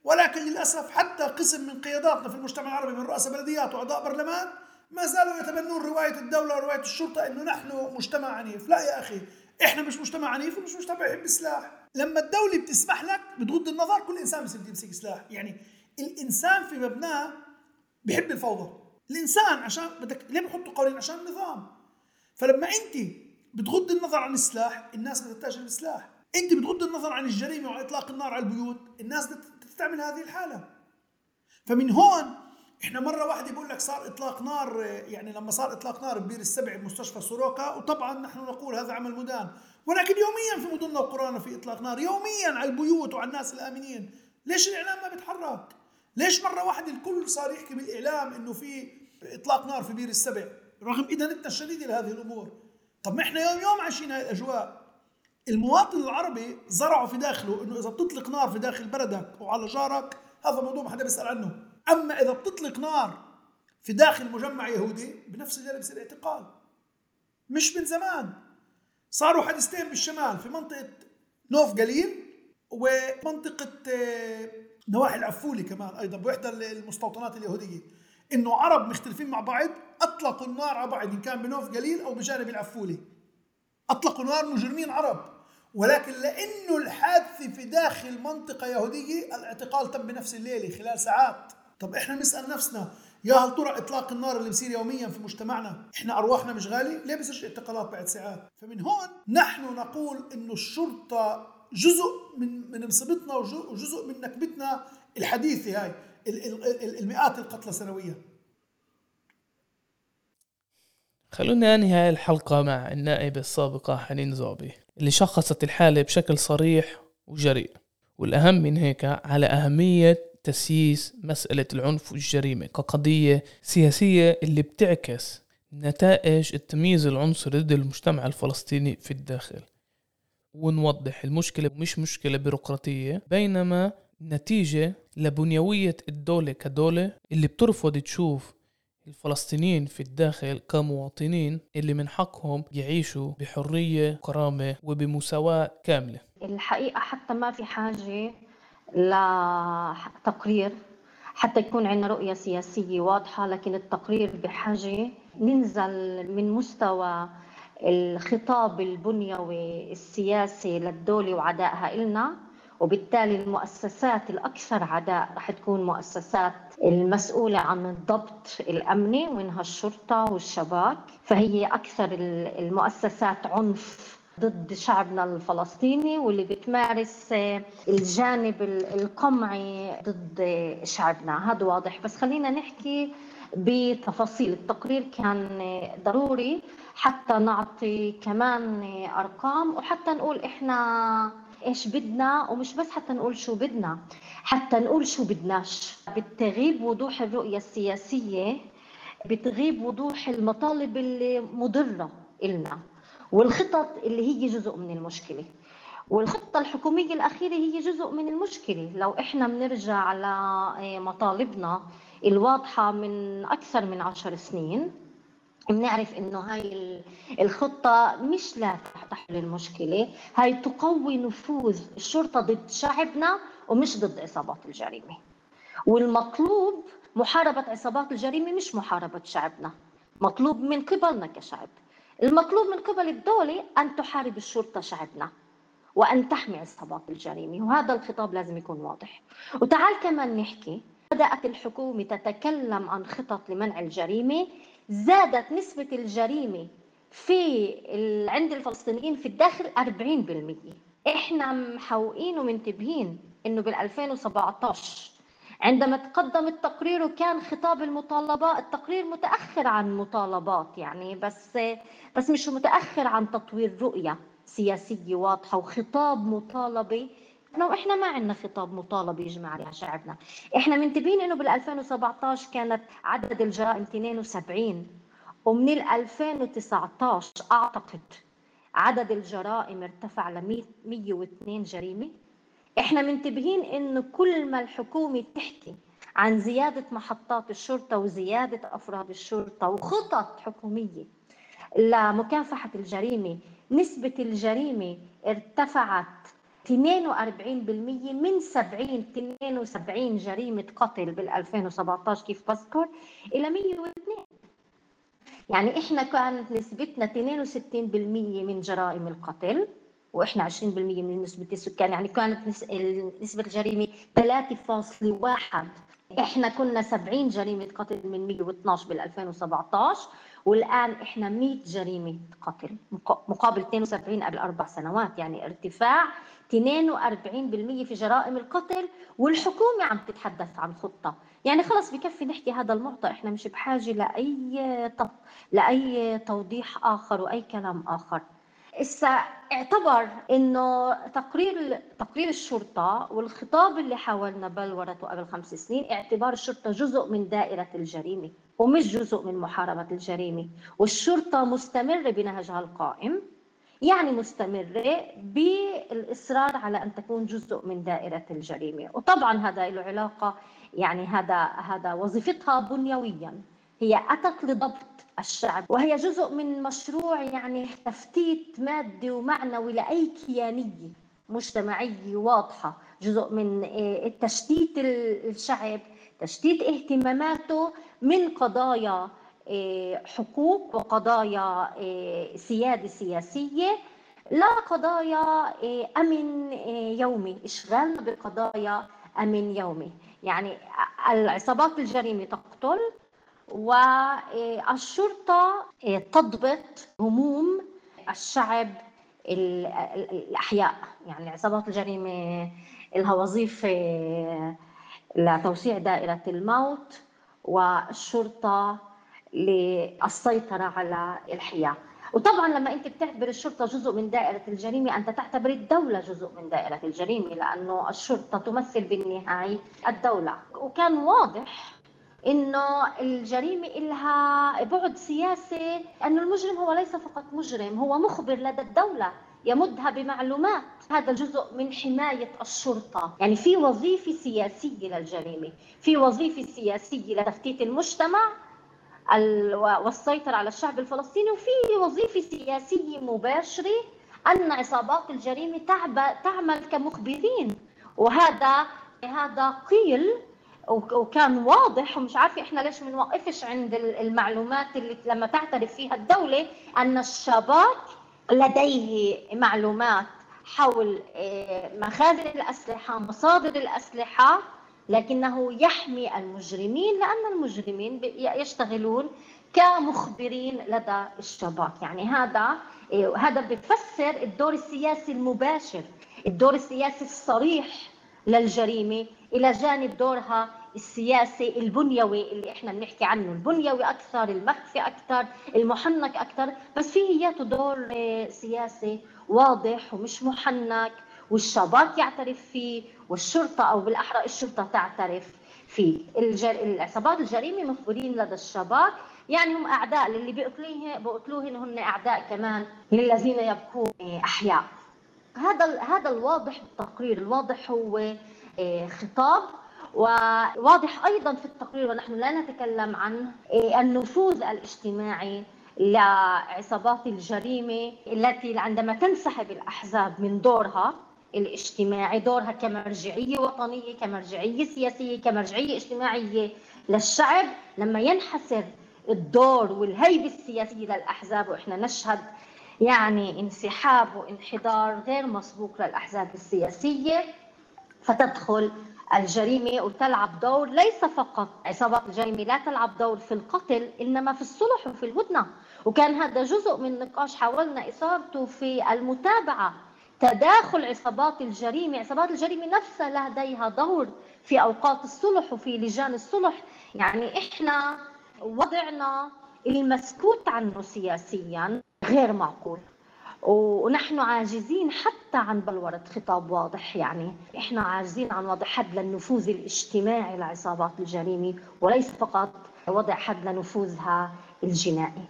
ولكن للأسف حتى قسم من قياداتنا في المجتمع العربي من رؤساء بلديات وأعضاء برلمان ما زالوا يتبنون رواية الدولة ورواية الشرطة إنه نحن مجتمع عنيف. لا يا أخي، إحنا مش مجتمع عنيف ومش مجتمع يحب السلاح. لما الدولة بتسمح لك، بتغض النظر، كل إنسان بده يمسك سلاح. يعني الإنسان في مبناه بحب الفوضى. الإنسان عشان بدك ليه بحطوا قوانين؟ عشان النظام. فلما أنت بتغض النظر عن السلاح، الناس بتتجه للسلاح. أنت بتغض النظر عن الجريمة وإطلاق النار على البيوت، الناس بتستعمل هذه الحالة. فمن هون إحنا مرة واحدة بقول لك صار إطلاق نار، يعني لما صار إطلاق نار ببير السبع بمستشفى سوروكا، وطبعا نحن نقول هذا عمل مدان، ولكن يوميا في مدننا وقرانا في إطلاق نار يوميا على البيوت وعلى الناس الآمنين. ليش الإعلام ما بيتحرك؟ ليش مرة واحدة الكل صار يحكي بالإعلام إنه في إطلاق نار في بير السبع رغم إدانتنا الشديدة لهذه الأمور؟ طب ما إحنا يوم يوم عايشين هاي الأجواء. المواطن العربي زرعوا في داخله إنه إذا بتطلق نار في داخل بلدك وعلى جارك هذا موضوع ما حدا بيسأل عنه، أما إذا بتطلق نار في داخل مجمع يهودي بنفس الجانب بصير اعتقال. مش من زمان صاروا حادثتين بالشمال، في منطقة نوف جليل ومنطقة نواحي العفولي كمان أيضا بوحدة المستوطنات اليهودية، إنه عرب مختلفين مع بعض أطلقوا النار على بعض، إن كان بنوف جليل أو بجانب العفولي أطلقوا نار مجرمين عرب، ولكن لأنه الحادثة في داخل منطقة يهودية الاعتقال تم بنفس الليلة خلال ساعات. طب إحنا نسأل نفسنا يا هل ترى إطلاق النار اللي بصير يوميا في مجتمعنا إحنا أرواحنا مش غالي؟ ليه بصيرش اعتقالات بعد ساعات؟ فمن هون نحن نقول إنه الشرطة جزء من مصيبتنا وجزء من نكبتنا الحديثة هاي، المئات القتلى سنويا. خلونا ننهي الحلقة مع النائبة السابقة حنين زعبي اللي شخصت الحالة بشكل صريح وجريء، والأهم من هيك على أهمية تسييس مسألة العنف والجريمة كقضية سياسية اللي بتعكس نتائج التمييز العنصري ضد المجتمع الفلسطيني في الداخل، ونوضح المشكلة مش مشكلة بيروقراطية بينما نتيجة لبنيوية الدولة كدولة اللي بترفض تشوف الفلسطينيين في الداخل كمواطنين اللي من حقهم يعيشوا بحرية وكرامة وبمساواة كاملة. الحقيقة حتى ما في حاجة لتقرير حتى يكون عندنا رؤية سياسية واضحة، لكن التقرير بحاجة ننزل من مستوى الخطاب البنيوي السياسي للدولة وعدائها إلنا، وبالتالي المؤسسات الأكثر عداء رح تكون مؤسسات المسؤولة عن الضبط الأمني ومنها الشرطة والشباك، فهي أكثر المؤسسات عنف ضد شعبنا الفلسطيني واللي بتمارس الجانب القمعي ضد شعبنا. هذا واضح، بس خلينا نحكي بتفاصيل. التقرير كان ضروري حتى نعطي كمان أرقام وحتى نقول إحنا إيش بدنا، ومش بس حتى نقول شو بدنا، حتى نقول شو بدناش. بتغيب وضوح الرؤية السياسية، بتغيب وضوح المطالب اللي مضرة إلنا والخطط اللي هي جزء من المشكلة، والخطة الحكومية الأخيرة هي جزء من المشكلة. لو إحنا بنرجع على مطالبنا الواضحة من أكثر من 10 سنين بنعرف إنه هاي الخطة مش لا تحل المشكلة، هاي تقوي نفوذ الشرطة ضد شعبنا ومش ضد عصابات الجريمة. والمطلوب محاربة عصابات الجريمة مش محاربة شعبنا، مطلوب من قبلنا كشعب. المطلوب من قبل الدولة أن تحارب الشرطة شعبنا وأن تحمي عصابات الجريمة، وهذا الخطاب لازم يكون واضح. وتعال كمان نحكي، بدأت الحكومة تتكلم عن خطط لمنع الجريمة، زادت نسبة الجريمة عند الفلسطينيين في الداخل 40%. إحنا محوقين ومنتبهين إنه بال2017 عندما تقدم التقرير وكان خطاب المطالبات، التقرير متأخر عن مطالبات يعني، بس مش متأخر عن تطوير رؤية سياسية واضحة وخطاب مطالبة. إحنا ما عندنا خطاب مطالبة يجمع عليها شعبنا. إحنا منتبهين إنه بال2017 كانت عدد الجرائم 72، ومن 2019 أعتقد عدد الجرائم ارتفع ل 102 جريمة. إحنا منتبهين إنه كل ما الحكومة تحكي عن زيادة محطات الشرطة وزيادة أفراد الشرطة وخطط حكومية لمكافحة الجريمة، نسبة الجريمة ارتفعت 42% من 72 جريمة قتل بال2017 كيف بذكر إلى 102. يعني إحنا كانت نسبتنا 62% من جرائم القتل وإحنا 20% من نسبة السكان، يعني كانت نسبة الجريمة 3.1. إحنا كنا 70 جريمة قتل من 112 بال2017، والآن إحنا 100 جريمة قتل مقابل 72 قبل 4 سنوات. يعني ارتفاع 42% في جرائم القتل، والحكومة عم تتحدث عن خطة. يعني خلص بكفي نحكي هذا المعطى، إحنا مش بحاجة لأي توضيح آخر وأي كلام آخر. اعتبر إنه تقرير الشرطة والخطاب اللي حاولنا بلورته قبل 5 سنين، اعتبار الشرطة جزء من دائرة الجريمة ومش جزء من محاربة الجريمة، والشرطة مستمرة بنهجها القائم، يعني مستمرة بالإصرار على أن تكون جزء من دائرة الجريمة. وطبعا هذا له علاقة، يعني هذا وظيفتها بنيويا، هي أتت لضبط الشعب وهي جزء من مشروع يعني تفتيت مادي ومعنوي لأي كيانية مجتمعية واضحة، جزء من تشتيت الشعب، تشتيت اهتماماته من قضايا حقوق وقضايا سيادة سياسية لا قضايا أمن يومي، إشغالنا بقضايا أمن يومي. يعني العصابات الجريمة تقتل والشرطة تضبط هموم الشعب الأحياء. يعني عصابات الجريمة لها وظيفة لتوسيع دائرة الموت، والشرطة للسيطرة على الحياة. وطبعا لما أنت بتعتبر الشرطة جزء من دائرة الجريمة، أنت تعتبر الدولة جزء من دائرة الجريمة، لأنه الشرطة تمثل بالنهاية الدولة. وكان واضح إنه الجريمة إلها بعد سياسي، أنه المجرم هو ليس فقط مجرم، هو مخبر لدى الدولة يمدها بمعلومات. هذا جزء من حماية الشرطة. يعني في وظيفة سياسية للجريمة، في وظيفة سياسية لتفتيت المجتمع، والسيطرة على الشعب الفلسطيني، وفي وظيفة سياسية مباشرة أن عصابات الجريمة تعمل كمخبرين، وهذا قيل وكان واضح، ومش عارفة إحنا ليش منوقفش عند المعلومات اللي لما تعترف فيها الدولة أن الشباك لديه معلومات حول مخازن الأسلحة مصادر الأسلحة، لكنه يحمي المجرمين لأن المجرمين يشتغلون كمخبرين لدى الشباك. يعني هذا بيفسر الدور السياسي المباشر، الدور السياسي الصريح للجريمة إلى جانب دورها السياسي البنيوي اللي إحنا بنحكي عنه، البنيوي أكثر، المخفي أكثر، المحنك أكثر، بس في هياته دور سياسي واضح ومش محنك، والشباك يعترف فيه والشرطة أو بالأحرى الشرطة تعترف فيه. العصابات الجريمة مخبرين لدى الشباك، يعني هم أعداء للي بيقتلوهن، هن أعداء كمان للذين يبقون أحياء. هذا الواضح بالتقرير، الواضح هو خطاب، وواضح أيضا في التقرير، ونحن لا نتكلم عن النفوذ الاجتماعي لعصابات الجريمة التي عندما تنسحب الأحزاب من دورها الاجتماعي، دورها كمرجعية وطنية، كمرجعية سياسية، كمرجعية اجتماعية للشعب، لما ينحسر الدور والهيبة السياسية للأحزاب، وإحنا نشهد يعني انسحاب وانحدار غير مسبوق للأحزاب السياسية، فتدخل الجريمة وتلعب دور. ليس فقط عصابات الجريمة لا تلعب دور في القتل، إنما في الصلح وفي الهدنة، وكان هذا جزء من نقاش حاولنا إثارته في المتابعة، تداخل عصابات الجريمة، عصابات الجريمة نفسها لديها دور في أوقات الصلح وفي لجان الصلح. يعني إحنا وضعنا المسكوت عنه سياسياً غير معقول، ونحن عاجزين حتى عن بلورة خطاب واضح، يعني إحنا عاجزين عن وضع حد للنفوذ الاجتماعي لعصابات الجريمة، وليس فقط وضع حد لنفوذها الجنائي.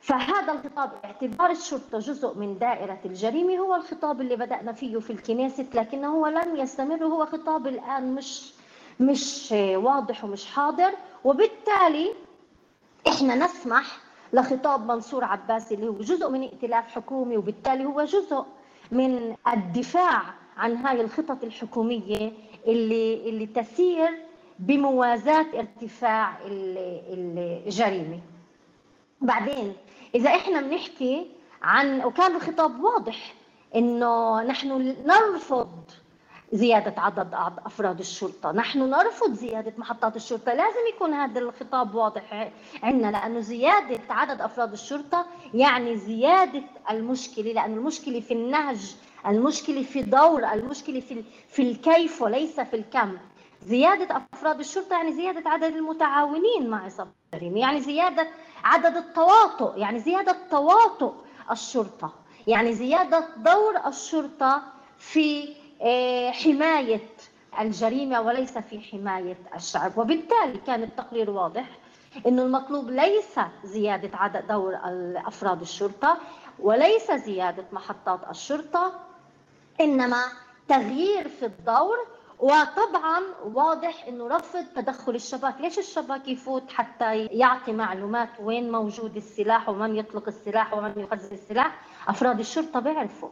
فهذا الخطاب باعتبار الشرطة جزء من دائرة الجريمة هو الخطاب اللي بدأنا فيه في الكنيسة، لكنه هو لم يستمر، هو خطاب الآن مش واضح ومش حاضر، وبالتالي إحنا نسمح لخطاب منصور عباس اللي هو جزء من ائتلاف حكومي، وبالتالي هو جزء من الدفاع عن هاي الخطط الحكومية اللي تسير بموازاة ارتفاع الجريمة. بعدين إذا إحنا بنحكي عن، وكان الخطاب واضح إنه نحن نرفض زيادة عدد أفراد الشرطة، نحن نرفض زيادة محطات الشرطة، لازم يكون هذا الخطاب واضح عندنا، لأنه زيادة عدد أفراد الشرطة يعني زيادة المشكلة، لأن المشكلة في النهج، المشكلة في دور، المشكلة في الكيف وليس في الكم. زيادة أفراد الشرطة يعني زيادة عدد المتعاونين مع عصابات الجريمة، يعني زيادة عدد التواطؤ، يعني زيادة تواطؤ الشرطة، يعني زيادة دور الشرطة في حماية الجريمة وليس في حماية الشعب. وبالتالي كان التقرير واضح إنه المطلوب ليس زيادة عدد دور أفراد الشرطة وليس زيادة محطات الشرطة، إنما تغيير في الدور. وطبعا واضح إنه رفض تدخل الشباك. ليش الشباك يفوت حتى يعطي معلومات وين موجود السلاح ومن يطلق السلاح ومن يخزن السلاح؟ أفراد الشرطة بيعرفوا.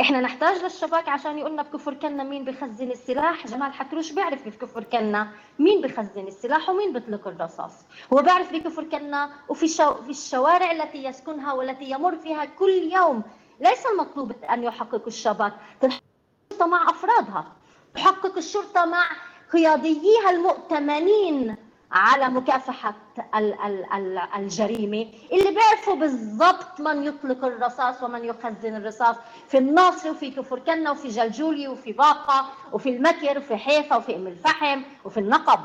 إحنا نحتاج للشباك عشان يقولنا بكفر كنا مين بيخزن السلاح. جمال حكروش بيعرف بكفر كنا مين بيخزن السلاح ومين بيطلق الرصاص، هو بيعرف بكفر كنا وفي الشوارع التي يسكنها والتي يمر فيها كل يوم. ليس المطلوب أن يحقق الشباك، تحقق الشرطة مع أفرادها، تحقق الشرطة مع قياديها المؤتمنين على مكافحة الجريمة، اللي بيعرفوا بالضبط من يطلق الرصاص ومن يخزن الرصاص في الناصرة وفي كفر كنا وفي جلجولي وفي باقة وفي المكر وفي حيفا وفي أم الفحم وفي النقب.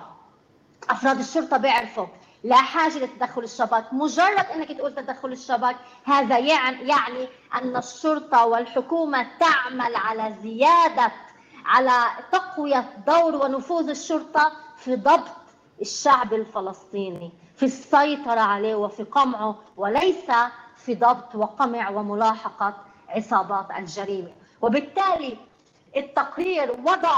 أفراد الشرطة بيعرفوا، لا حاجة لتدخل الشباك. مجرد أنك تقول تدخل الشباك هذا يعني أن الشرطة والحكومة تعمل على زيادة، على تقوية دور ونفوذ الشرطة في ضبط الشعب الفلسطيني، في السيطرة عليه وفي قمعه، وليس في ضبط وقمع وملاحقة عصابات الجريمة. وبالتالي التقرير وضع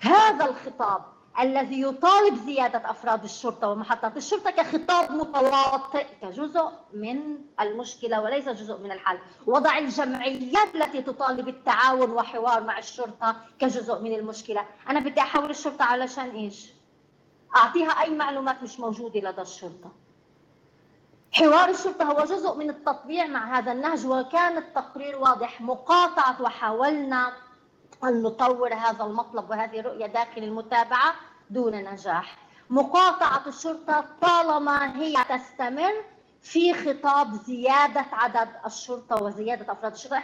هذا الخطاب الذي يطالب زيادة أفراد الشرطة ومحطات الشرطة كخطاب متواطئ كجزء من المشكلة وليس جزء من الحل. وضع الجمعيات التي تطالب التعاون وحوار مع الشرطة كجزء من المشكلة. أنا بدي أحول الشرطة علشان إيش؟ أعطيها أي معلومات مش موجودة لدى الشرطة. حوار الشرطة هو جزء من التطبيع مع هذا النهج، وكان التقرير واضح مقاطعة، وحاولنا أن نطور هذا المطلب وهذه الرؤية داخل المتابعة دون نجاح. مقاطعة الشرطة طالما هي تستمر في خطاب زيادة عدد الشرطة وزيادة أفراد الشرطة،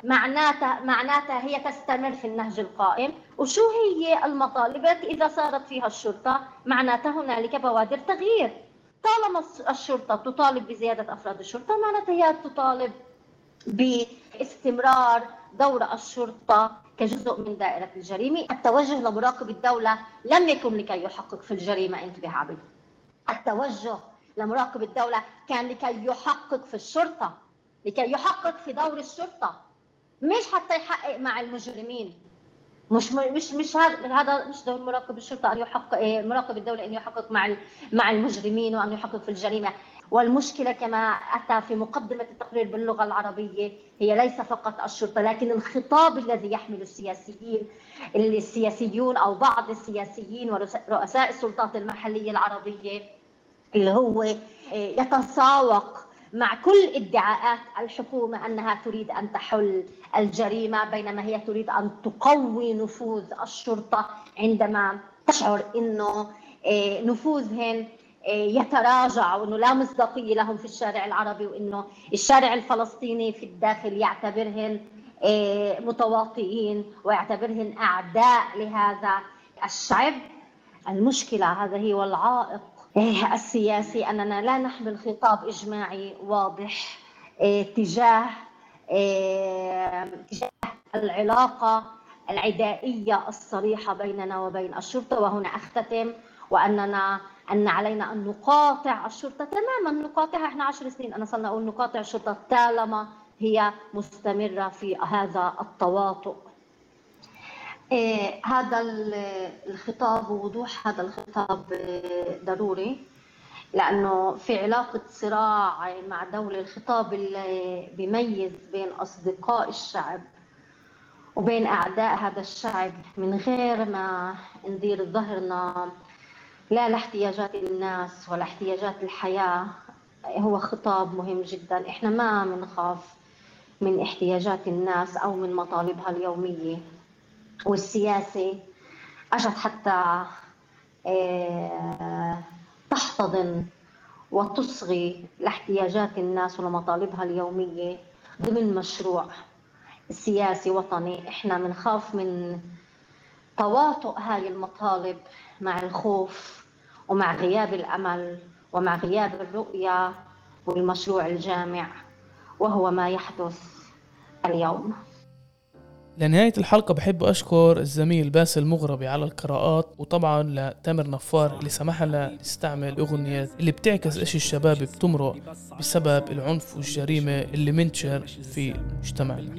معناتها هي تستمر في النهج القائم. وشو هي المطالب إذا صارت فيها الشرطة؟ معناتها هنالك بوادر تغيير. طالما الشرطة تطالب بزيادة أفراد الشرطة، معناتها هي تطالب باستمرار دور الشرطة كجزء من دائرة الجريمة. التوجه لمراقب الدولة لم يكن لكي يحقق في الجريمة، انتبه عبد. التوجه لمراقب الدولة كان لكي يحقق في الشرطة، لكي يحقق في دور الشرطة، مش حتى يحقق مع المجرمين. هذا مش دور مراقب الشرطة أن يحقق، مراقب الدولة أن يحقق مع المجرمين وأن يحقق في الجريمة. والمشكلة كما أتى في مقدمة التقرير باللغة العربية هي ليس فقط الشرطة، لكن الخطاب الذي يحمل السياسيون أو بعض السياسيين ورؤساء السلطات المحلية العربية، اللي هو يتساوق مع كل ادعاءات الحكومة أنها تريد أن تحل الجريمة، بينما هي تريد أن تقوي نفوذ الشرطة عندما تشعر أنه نفوذهن يتراجع وأنه لا مصداقية لهم في الشارع العربي، وأنه الشارع الفلسطيني في الداخل يعتبرهن متواطئين ويعتبرهن أعداء لهذا الشعب. المشكلة هذا هو العائق السياسي، أننا لا نحمل خطاب إجماعي واضح تجاه العلاقة العدائية الصريحة بيننا وبين الشرطة. وهنا أختتم، وأننا أن علينا أن نقاطع الشرطة تماما، نقاطعها. إحنا 10 سنين أنا صرنا أقول نقاطع الشرطة طالما هي مستمرة في هذا التواطؤ. هذا الخطاب ووضوح هذا الخطاب ضروري، لأنه في علاقة صراع مع دولة. الخطاب اللي بيميز بين أصدقاء الشعب وبين أعداء هذا الشعب من غير ما ندير ظهرنا لا لاحتياجات الناس ولا احتياجات الحياة، هو خطاب مهم جدا. إحنا ما منخاف من احتياجات الناس أو من مطالبها اليومية، والسياسة أجت حتى تحتضن وتصغي لاحتياجات الناس ولمطالبها اليومية ضمن مشروع سياسي وطني. إحنا منخاف من تواطؤ هاي المطالب مع الخوف ومع غياب الأمل ومع غياب الرؤية والمشروع الجامع، وهو ما يحدث اليوم. لنهاية الحلقة بحب أشكر الزميل باسل مغربي على القراءات، وطبعا لتامر نفار اللي سمح لنا نستعمل أغنيات اللي بتعكس إيش الشباب بتمرق بسبب العنف والجريمة اللي منتشر في مجتمعنا.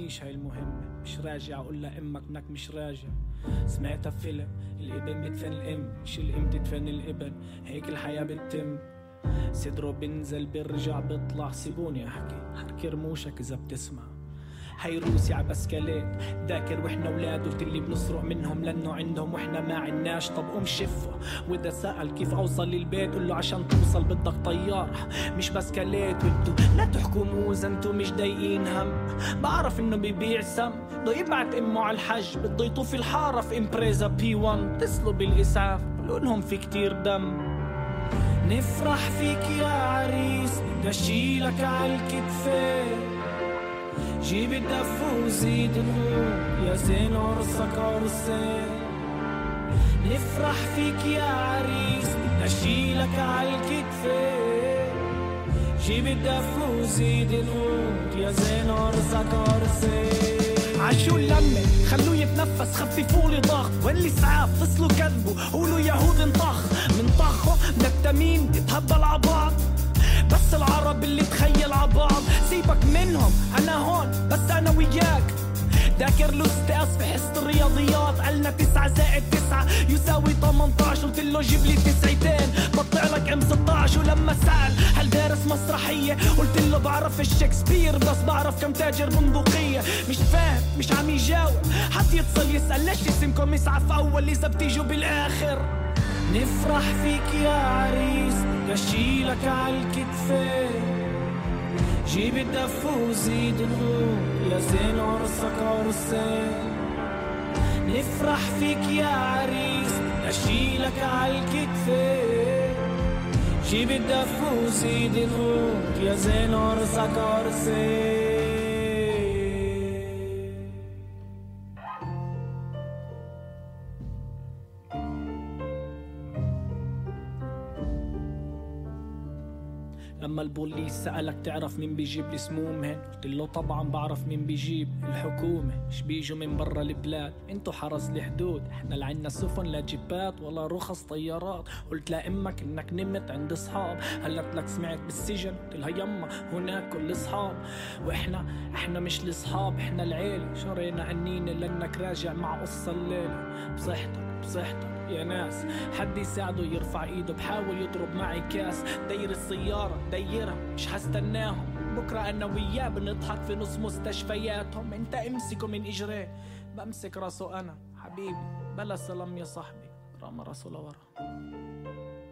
مش راجع اقول لامك انك مش راجع. سمعتها بفيلم الابن بتدفن الام مش الام بتدفن الابن، هيك الحياه بتتم. صدره بنزل برجع بطلع، سيبوني احكي حركي رموشك اذا بتسمع. هاي روسي عبسكليت ذاكر واحنا اولاد، قلت اللي بنسرق منهم لانه عندهم واحنا ما عناش. طب قوم شفه، واذا سال كيف اوصل للبيت قول له عشان توصل بدك طياره مش بسكليت. وانتو لا تحكوا موز انتو مش ضايقين هم، بعرف انه ببيع سم بده يبعت امه على الحج، بده يطوف الحاره في امبريزا بي 1. اتصلوا بالاسعاف قولوا لهم في كتير دم. نفرح فيك يا عريس بدي اشيلك على الكتفين، جيب الدف وزيد الغوم يا زين عرسك عرسين. نفرح فيك يا عريس بدي اشيلك على الكتفين، جيب الدف وزيد الغوم يا زين عرسك عرسين. عشو اللمة خلوه يتنفس، خففوا لي ضغط وين الاسعاف فصلوا كذبه، قولوا يهود انطخ من طخه من التميم تتهبل عبعض. بس العرب اللي تخيل عبعض سيبك منهم، أنا هون بس أنا وياك. ذاكر لست أصف حصة الرياضيات قالنا 9 زائد 9 يساوي 18 قلت له جيب لي 2 بطلع لك M16 ولما سأل هل دارس مسرحية قلت له بعرف الشكسبير بس بعرف كم تاجر بندقية مش فاهم مش عم يجاوب حد يتصل يسأل ليش اسمكم يسعف أول إذا بتيجوا بالآخر نفرح فيك يا عريس يشيلك عالكتفين جيب الدف وزيد الروح يا زين عرسك عرسين نفرح فيك يا عريس نشيلك عالكتفين جيب الدف وزيد الروح يا زين عرسك عرسين. لما البوليس سألك تعرف مين بيجيب السمومهن قلت له طبعا بعرف مين بيجيب الحكومة مش بيجوا من برا البلاد انتو حرس الحدود احنا لا عنا سفن لا جيبات ولا رخص طيارات قلت لأمك انك نمت عند اصحاب قالت لك سمعت بالسجن قلت لها يما هناك كل اصحاب واحنا مش الاصحاب احنا العيلة شرينا عنينا لانك راجع مع قصة الليلة بصحتك يا ناس حد يساعده يرفع ايده بحاول يضرب معي كاس دير السيارة ديرها مش هستناهم بكرة انا وياه بنضحك في نص مستشفياتهم انت امسكه من اجريه بمسك راسه انا حبيبي بلا سلام يا صاحبي رام راسه لورا.